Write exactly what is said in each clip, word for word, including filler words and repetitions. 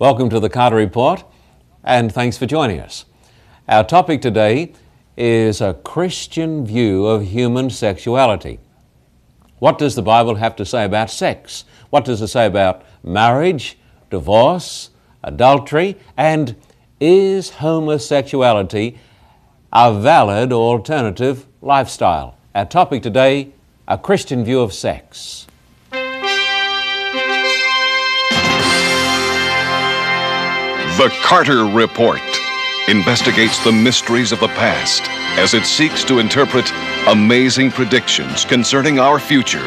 Welcome to the Carter Report, and thanks for joining us. Our topic today is a Christian view of human sexuality. What does the Bible have to say about sex? What does it say about marriage, divorce, adultery, and is homosexuality a valid alternative lifestyle? Our topic today, a Christian view of sex. The Carter Report investigates the mysteries of the past as it seeks to interpret amazing predictions concerning our future.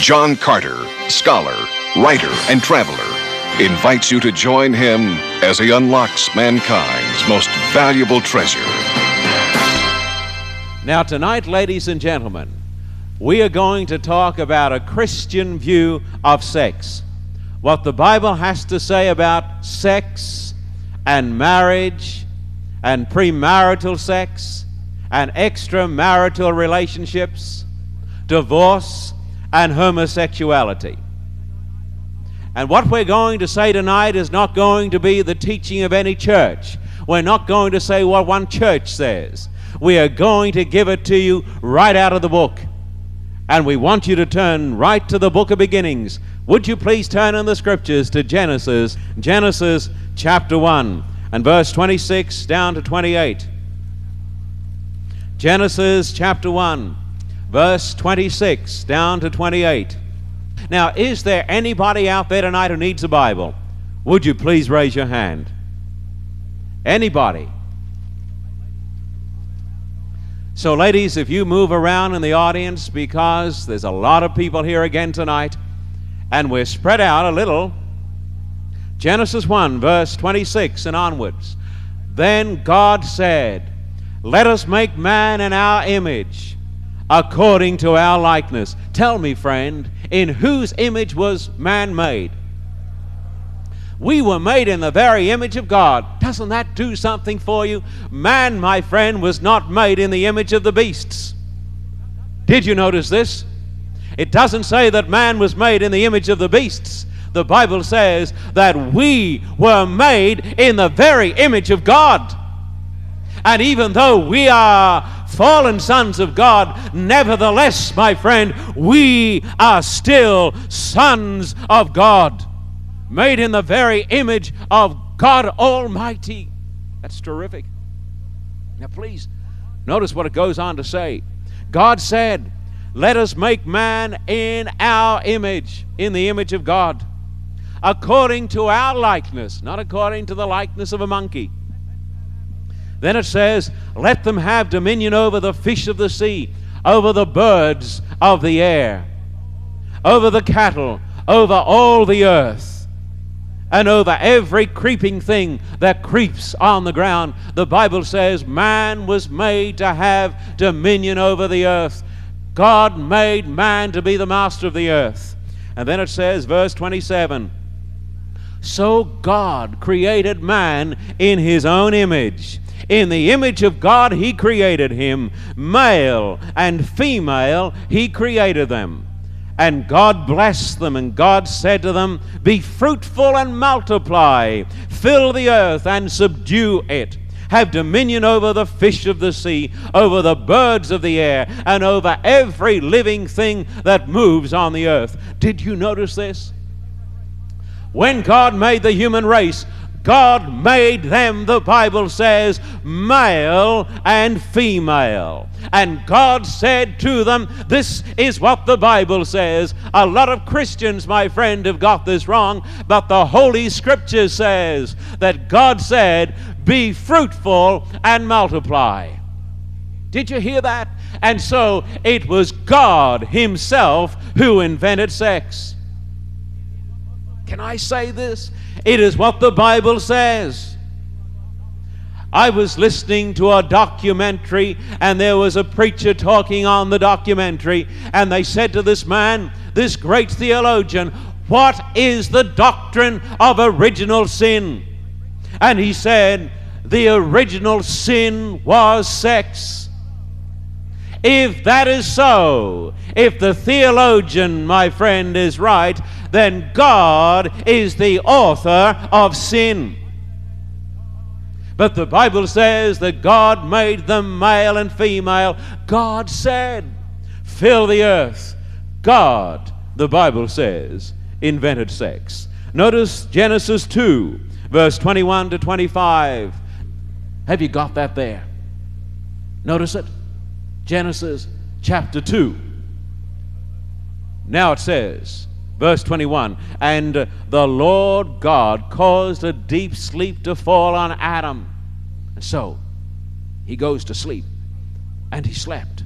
John Carter, scholar, writer, and traveler, invites you to join him as he unlocks mankind's most valuable treasure. Now tonight, ladies and gentlemen, we are going to talk about a Christian view of sex. What the Bible has to say about sex and marriage and premarital sex and extramarital relationships, divorce and homosexuality. And what we're going to say tonight is not going to be the teaching of any church. We're not going to say what one church says. We are going to give it to you right out of the book. And we want you to turn right to the book of beginnings. Would you please turn in the scriptures to Genesis, Genesis chapter one and verse twenty-six down to twenty-eight. Genesis chapter one, verse twenty-six down to twenty-eight. Now, is there anybody out there tonight who needs a Bible? Would you please raise your hand? Anybody? So ladies, if you move around in the audience, because there's a lot of people here again tonight, and we're spread out a little. Genesis one, verse twenty-six and onwards. Then God said, let us make man in our image, according to our likeness. Tell me, friend, in whose image was man made? We were made in the very image of God. Doesn't that do something for you? Man, my friend, was not made in the image of the beasts. Did you notice this? It doesn't say that man was made in the image of the beasts. The Bible says that we were made in the very image of God. And even though we are fallen sons of God, nevertheless, my friend, we are still sons of God. Made in the very image of God Almighty. That's terrific. Now please, notice what it goes on to say. God said, let us make man in our image, in the image of God, according to our likeness, not according to the likeness of a monkey. Then it says, let them have dominion over the fish of the sea, over the birds of the air, over the cattle, over all the earth, and over every creeping thing that creeps on the ground. The Bible says man was made to have dominion over the earth. God made man to be the master of the earth. And then it says, verse twenty-seven, so God created man in his own image. In the image of God he created him. Male and female he created them. And God blessed them, and God said to them, be fruitful and multiply, fill the earth and subdue it. Have dominion over the fish of the sea, over the birds of the air, and over every living thing that moves on the earth. Did you notice this? When God made the human race, God made them, the Bible says, male and female. And God said to them, this is what the Bible says. A lot of Christians, my friend, have got this wrong, but the Holy Scripture says that God said, be fruitful and multiply. Did you hear that? And so it was God Himself who invented sex. Can I say this? It is what the Bible says. I was listening to a documentary, and there was a preacher talking on the documentary, and they said to this man, this great theologian, what is the doctrine of original sin? And he said, the original sin was sex. If that is so, if the theologian, my friend, is right, then God is the author of sin. But the Bible says that God made them male and female. God said, fill the earth. God, the Bible says, invented sex. Notice Genesis two, verse twenty-one to twenty-five. Have you got that there? Notice it. Genesis chapter two. Now it says, verse twenty-one, and the Lord God caused a deep sleep to fall on Adam. And so he goes to sleep, and he slept.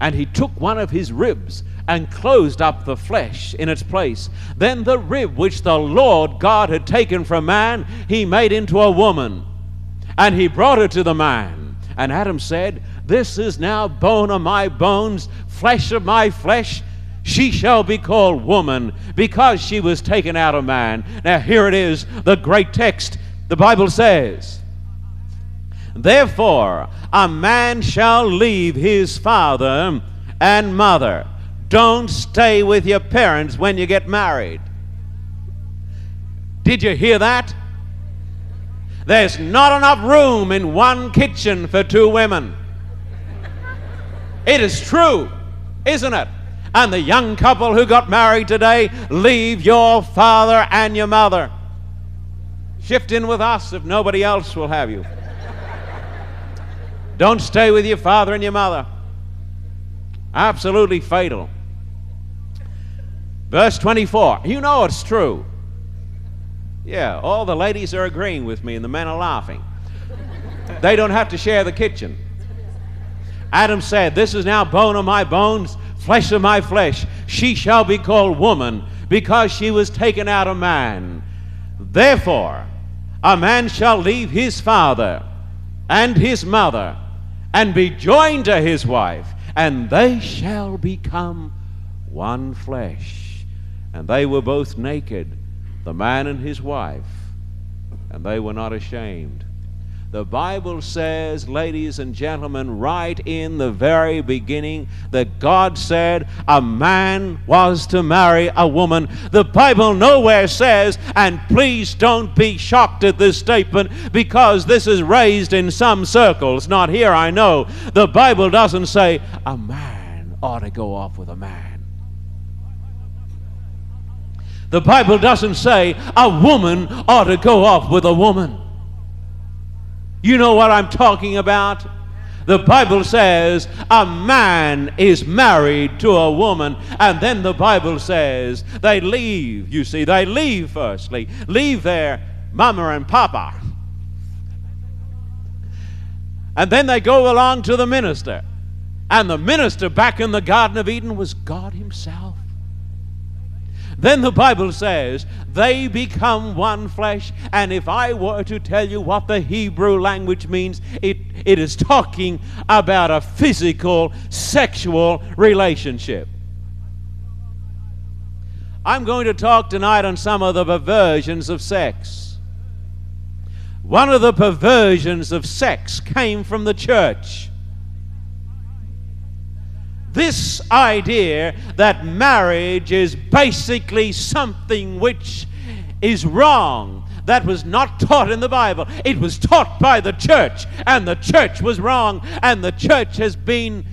And he took one of his ribs and closed up the flesh in its place. Then the rib which the Lord God had taken from man, he made into a woman. And he brought her to the man. And Adam said, this is now bone of my bones, flesh of my flesh. She shall be called woman, because she was taken out of man. Now here it is, the great text. The Bible says, therefore a man shall leave his father and mother. Don't stay with your parents when you get married. Did you hear that? There's not enough room in one kitchen for two women. It is true, isn't it? And the young couple who got married today, leave your father and your mother. Shift in with us if nobody else will have you. Don't stay with your father and your mother. Absolutely fatal. Verse twenty-four, you know it's true. Yeah, all the ladies are agreeing with me and the men are laughing. They don't have to share the kitchen. Adam said, this is now bone of my bones, flesh of my flesh. She shall be called woman, because she was taken out of man. Therefore a man shall leave his father and his mother and be joined to his wife, and they shall become one flesh. And they were both naked, the man and his wife, and they were not ashamed. The Bible says, ladies and gentlemen, right in the very beginning, that God said a man was to marry a woman. The Bible nowhere says, and please don't be shocked at this statement, because this is raised in some circles, not here, I know. The Bible doesn't say a man ought to go off with a man. The Bible doesn't say a woman ought to go off with a woman. You know what I'm talking about? The Bible says a man is married to a woman, and then the Bible says they leave, you see, they leave firstly, leave their mama and papa. And then they go along to the minister. And the minister back in the Garden of Eden was God himself. Then the Bible says they become one flesh. And if I were to tell you what the Hebrew language means, it, it is talking about a physical, sexual relationship. I'm going to talk tonight on some of the perversions of sex. One of the perversions of sex came from the church. This idea that marriage is basically something which is wrong, that was not taught in the Bible. It was taught by the church, and the church was wrong, and the church has been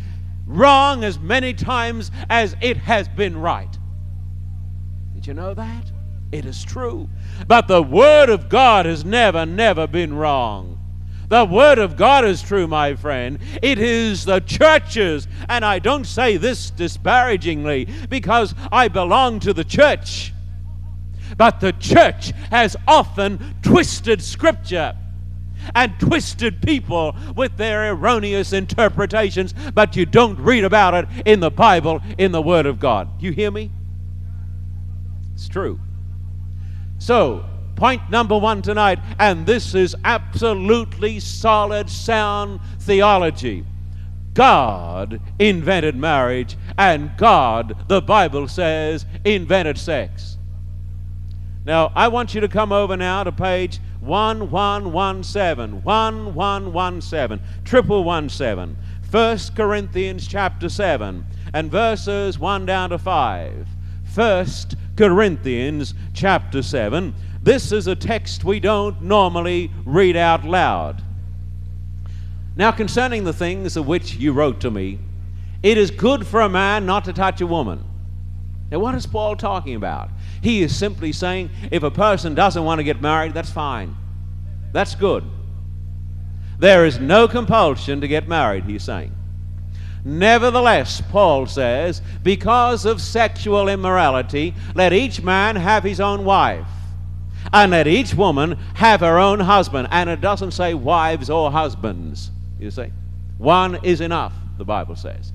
wrong as many times as it has been right. Did you know that? It is true. But the Word of God has never, never been wrong. The Word of God is true, my friend. It is the churches, and I don't say this disparagingly because I belong to the church, but the church has often twisted Scripture and twisted people with their erroneous interpretations, but you don't read about it in the Bible, in the Word of God. You hear me? It's true. So, point number one tonight, and this is absolutely solid, sound theology. God invented marriage, and God, the Bible says, invented sex. Now, I want you to come over now to page one one one seven, one one one seven, triple one seven, First Corinthians chapter seven and verses one down to five. First Corinthians chapter seven. This is a text we don't normally read out loud. Now concerning the things of which you wrote to me, it is good for a man not to touch a woman. Now what is Paul talking about? He is simply saying if a person doesn't want to get married, that's fine. That's good. There is no compulsion to get married, he's saying. Nevertheless, Paul says, because of sexual immorality, let each man have his own wife, and let each woman have her own husband. And it doesn't say wives or husbands, you see. One is enough, the Bible says.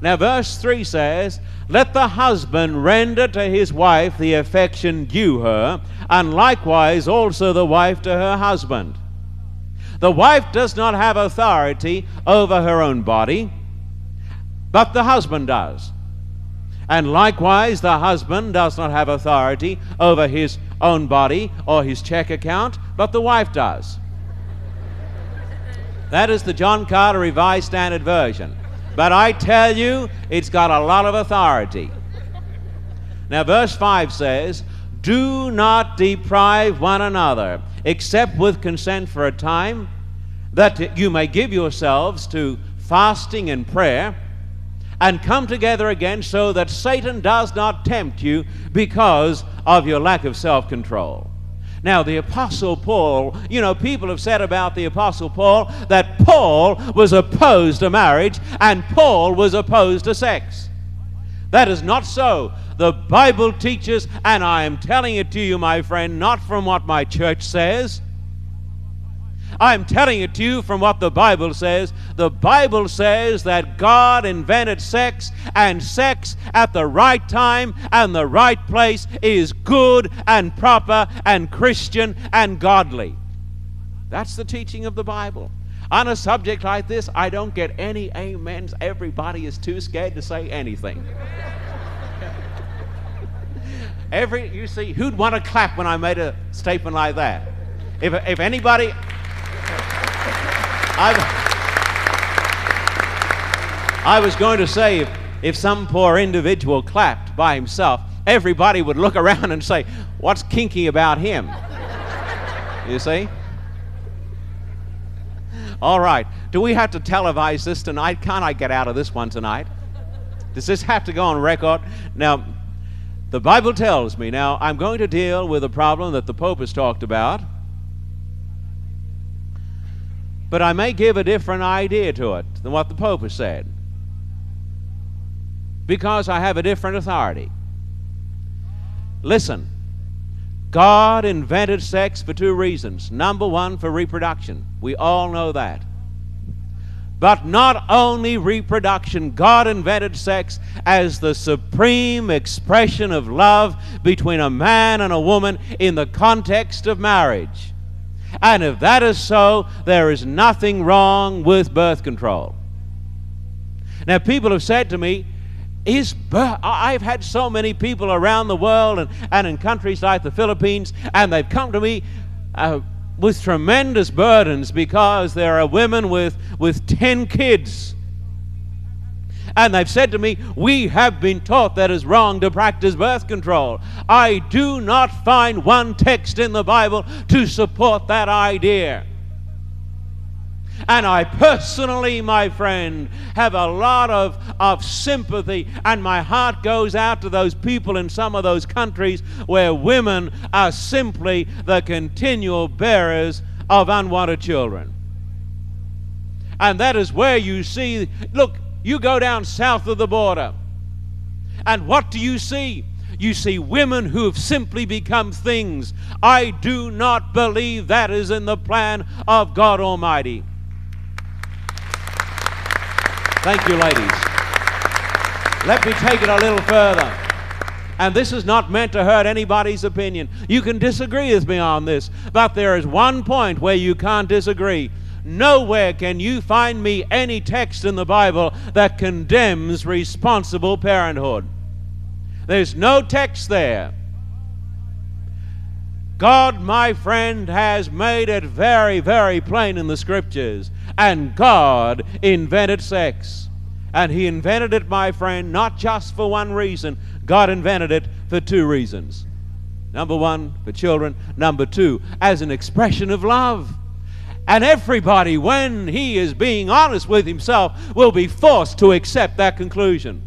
Now verse three says, let the husband render to his wife the affection due her, and likewise also the wife to her husband. The wife does not have authority over her own body, but the husband does. And likewise, the husband does not have authority over his own body or his check account, but the wife does. That is the John Carter Revised Standard Version. But I tell you, it's got a lot of authority. Now, verse five says, do not deprive one another, except with consent for a time, that you may give yourselves to fasting and prayer, and come together again so that Satan does not tempt you because of your lack of self-control. Now the Apostle Paul, you know, people have said about the Apostle Paul that Paul was opposed to marriage and Paul was opposed to sex. That is not so. The Bible teaches, and I am telling it to you, my friend, not from what my church says. I'm telling it to you from what the Bible says. The Bible says that God invented sex, and sex at the right time and the right place is good and proper and Christian and godly. That's the teaching of the Bible. On a subject like this, I don't get any amens. Everybody is too scared to say anything. Every, you see, who'd want to clap when I made a statement like that? If, if anybody... I, I was going to say, if, if some poor individual clapped by himself, everybody would look around and say, what's kinky about him? You see? All right. Do we have to televise this tonight? Can't I get out of this one tonight? Does this have to go on record? Now, the Bible tells me. Now, I'm going to deal with a problem that the Pope has talked about, but I may give a different idea to it than what the Pope has said, because I have a different authority. Listen, God invented sex for two reasons. Number one, for reproduction. We all know that. But not only reproduction, God invented sex as the supreme expression of love between a man and a woman in the context of marriage. And if that is so, there is nothing wrong with birth control. Now, people have said to me, is birth... I've had so many people around the world and, and in countries like the Philippines, and they've come to me uh, with tremendous burdens because there are women with, with ten kids. And they've said to me, we have been taught that it's wrong to practice birth control. I do not find one text in the Bible to support that idea. And I personally, my friend, have a lot of, of sympathy, and my heart goes out to those people in some of those countries where women are simply the continual bearers of unwanted children. And that is where you see, look, you go down south of the border, and what do you see? You see women who have simply become things. I do not believe that is in the plan of God Almighty. Thank you, ladies. Let me take it a little further. And this is not meant to hurt anybody's opinion. You can disagree with me on this, but there is one point where you can't disagree. Nowhere can you find me any text in the Bible that condemns responsible parenthood. There's no text there. God, my friend, has made it very, very plain in the Scriptures. And God invented sex. And He invented it, my friend, not just for one reason. God invented it for two reasons. Number one, for children. Number two, as an expression of love. And everybody, when he is being honest with himself, will be forced to accept that conclusion.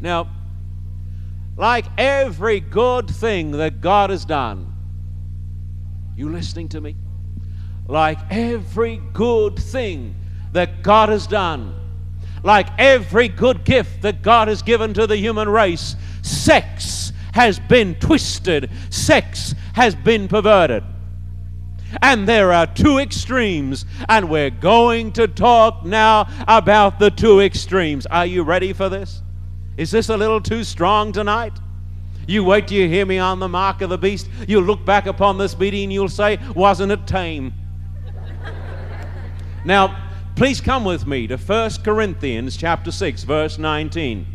Now, like every good thing that God has done, you listening to me? Like every good thing that God has done, like every good gift that God has given to the human race, sex has been twisted, sex has been perverted. And there are two extremes, and we're going to talk now about the two extremes. Are you ready for this? Is this a little too strong tonight? You wait till you hear me on the mark of the beast. You'll look back upon this meeting and you'll say, wasn't it tame? Now, please come with me to First Corinthians chapter six, verse nineteen.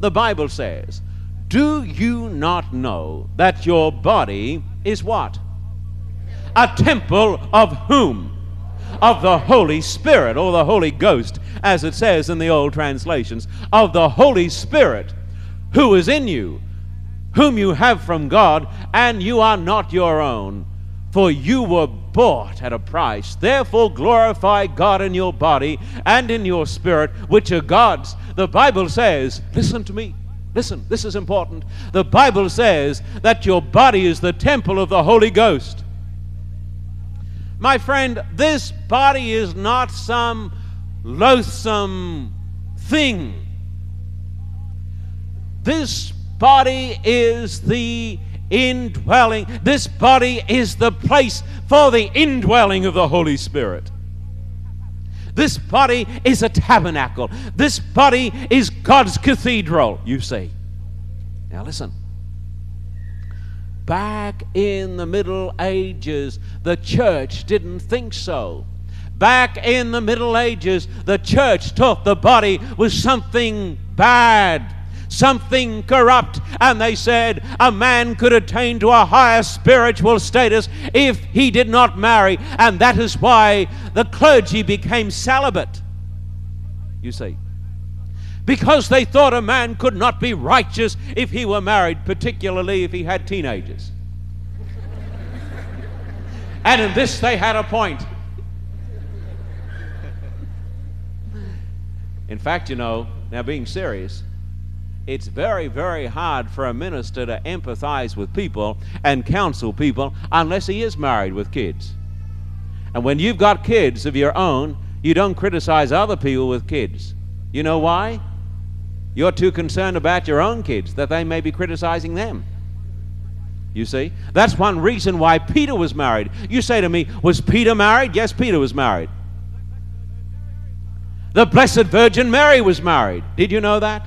The Bible says, do you not know that your body is what? A temple of whom? Of the Holy Spirit, or the Holy Ghost, as it says in the old translations, of the Holy Spirit, who is in you, whom you have from God, and you are not your own, for you were bought at a price. Therefore glorify God in your body and in your spirit, which are God's. The Bible says, listen to me, listen, this is important. The Bible says that your body is the temple of the Holy Ghost. My friend, this body is not some loathsome thing. This body is the indwelling. This body is the place for the indwelling of the Holy Spirit. This body is a tabernacle. This body is God's cathedral, you see. Now listen. Back in the Middle Ages, the church didn't think so. Back in the Middle Ages, the church taught the body was something bad, something corrupt, and they said a man could attain to a higher spiritual status if he did not marry, and that is why the clergy became celibate, you see. Because they thought a man could not be righteous if he were married, particularly if he had teenagers. And in this they had a point. In fact, you know, now being serious, it's very, very hard for a minister to empathize with people and counsel people unless he is married with kids. And when you've got kids of your own, you don't criticize other people with kids. You know why? You're too concerned about your own kids that they may be criticizing them. You see? That's one reason why Peter was married. You say to me, was Peter married? Yes, Peter was married. The Blessed Virgin Mary was married. Did you know that?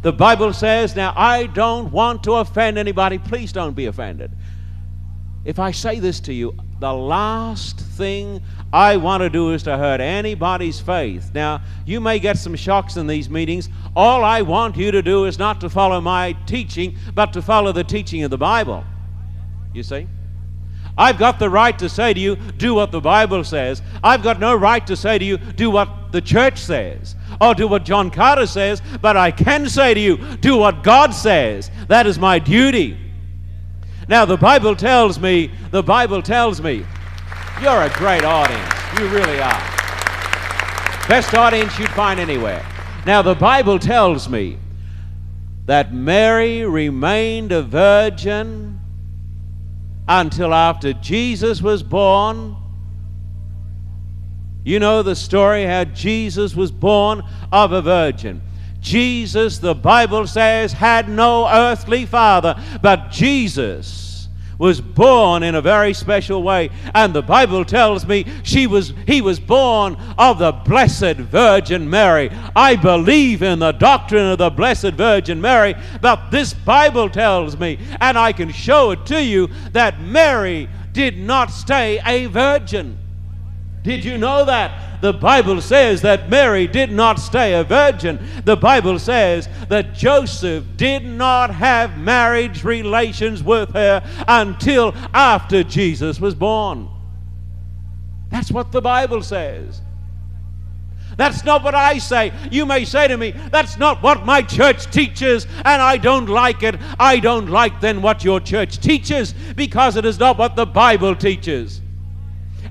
The Bible says, now I don't want to offend anybody. Please don't be offended. If I say this to you, the last thing I want to do is to hurt anybody's faith. Now, you may get some shocks in these meetings. All I want you to do is not to follow my teaching, but to follow the teaching of the Bible. You see? I've got the right to say to you, do what the Bible says. I've got no right to say to you, do what the church says, or do what John Carter says, but I can say to you, do what God says. That is my duty. Now, the Bible tells me, the Bible tells me, you're a great audience. You really are. Best audience you'd find anywhere. Now, the Bible tells me that Mary remained a virgin until after Jesus was born. You know the story how Jesus was born of a virgin. Jesus, the Bible says, had no earthly father, but Jesus was born in a very special way. And the Bible tells me she was, he was born of the Blessed Virgin Mary. I believe in the doctrine of the Blessed Virgin Mary, but this Bible tells me, and I can show it to you, that Mary did not stay a virgin. Did you know that? The Bible says that Mary did not stay a virgin. The Bible says that Joseph did not have marriage relations with her until after Jesus was born. That's what the Bible says. That's not what I say. You may say to me, that's not what my church teaches, and I don't like it. I don't like then what your church teaches, because it is not what the Bible teaches.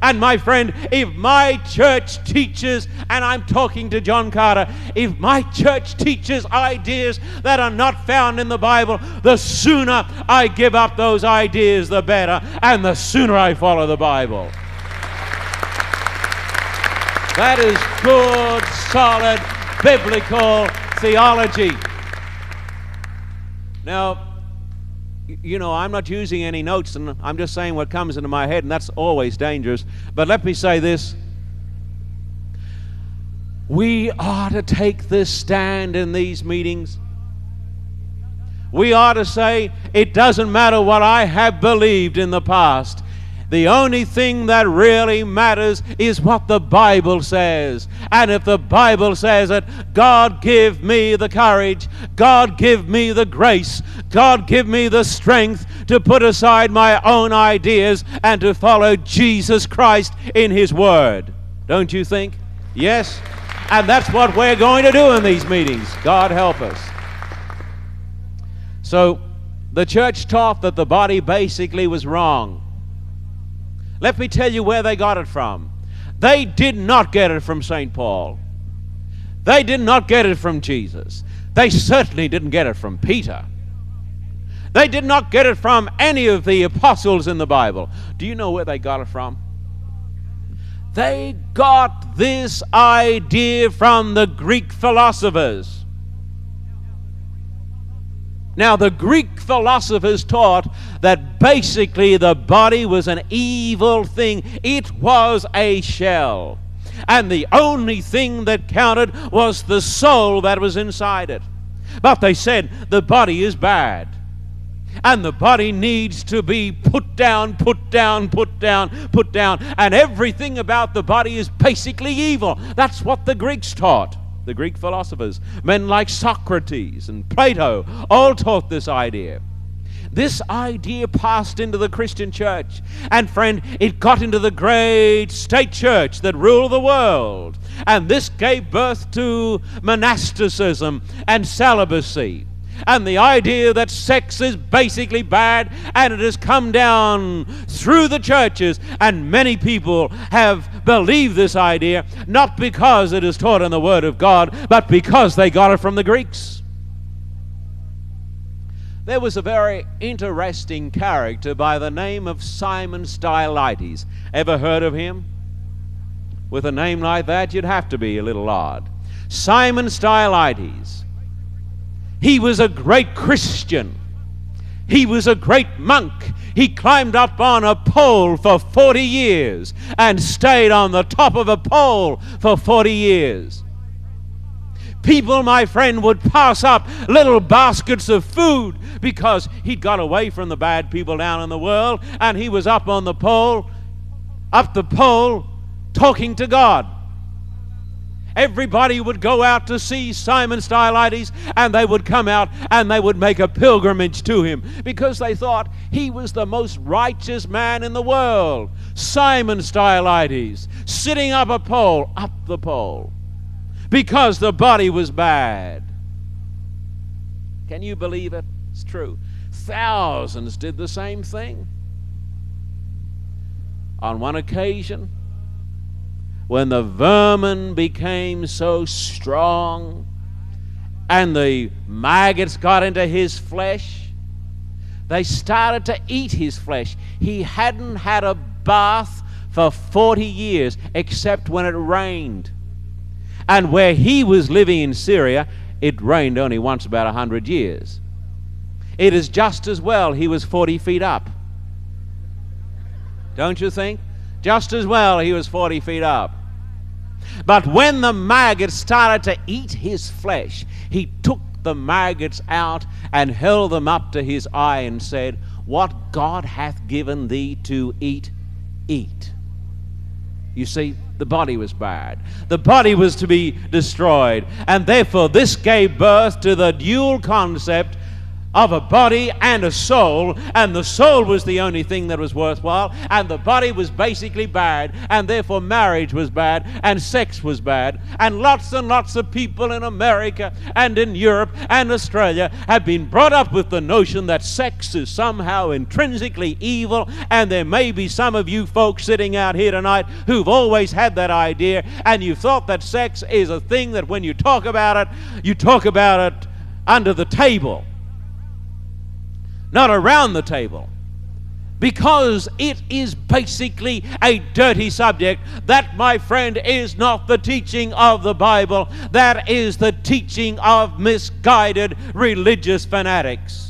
And my friend, if my church teaches, and I'm talking to John Carter, if my church teaches ideas that are not found in the Bible, the sooner I give up those ideas, the better, and the sooner I follow the Bible. That is good, solid, biblical theology. Now, you know, I'm not using any notes, and I'm just saying what comes into my head, and that's always dangerous. But let me say this. We are to take this stand in these meetings. We are to say, it doesn't matter what I have believed in the past. The only thing that really matters is what the Bible says. And if the Bible says it, God give me the courage, God give me the grace, God give me the strength to put aside my own ideas and to follow Jesus Christ in His Word. Don't you think? Yes? And that's what we're going to do in these meetings. God help us. So, the church taught that the body basically was wrong. Let me tell you where they got it from. They did not get it from Saint Paul. They did not get it from Jesus. They certainly didn't get it from Peter. They did not get it from any of the apostles in the Bible. Do you know where they got it from? They got this idea from the Greek philosophers. Now, the Greek philosophers taught that basically the body was an evil thing. It was a shell. And the only thing that counted was the soul that was inside it. But they said the body is bad. And the body needs to be put down, put down, put down, put down. And everything about the body is basically evil. That's what the Greeks taught. The Greek philosophers, men like Socrates and Plato, all taught this idea. This idea passed into the Christian church. And friend, it got into the great state church that ruled the world. And this gave birth to monasticism and celibacy. And the idea that sex is basically bad, and it has come down through the churches, and many people have believed this idea, not because it is taught in the Word of God, but because they got it from the Greeks. There was a very interesting character by the name of Simon Stylites. Ever heard of him? With a name like that, you'd have to be a little odd. Simon Stylites. He was a great Christian. He was a great monk. He climbed up on a pole for forty years and stayed on the top of a pole for forty years. People, my friend, would pass up little baskets of food because he'd got away from the bad people down in the world, and he was up on the pole, up the pole, talking to God. Everybody would go out to see Simon Stylites, and they would come out and they would make a pilgrimage to him because they thought he was the most righteous man in the world. Simon Stylites, sitting up a pole, up the pole, because the body was bad. Can you believe it? It's true. Thousands did the same thing. On one occasion, when the vermin became so strong and the maggots got into his flesh, they started to eat his flesh. He hadn't had a bath for forty years, except when it rained. And where he was living in Syria, it rained only once about a hundred years. It is just as well he was forty feet up. Don't you think? Just as well he was forty feet up. But when the maggots started to eat his flesh, he took the maggots out and held them up to his eye and said, "What God hath given thee to eat, eat." You see, the body was bad. The body was to be destroyed. And therefore, this gave birth to the dual concept of a body and a soul. And the soul was the only thing that was worthwhile. And the body was basically bad. And therefore, marriage was bad. And sex was bad. And lots and lots of people in America and in Europe and Australia have been brought up with the notion that sex is somehow intrinsically evil. And there may be some of you folks sitting out here tonight who've always had that idea. And you thought that sex is a thing that when you talk about it, you talk about it under the table. Not around the table, because it is basically a dirty subject. That, my friend, is not the teaching of the Bible. That is the teaching of misguided religious fanatics.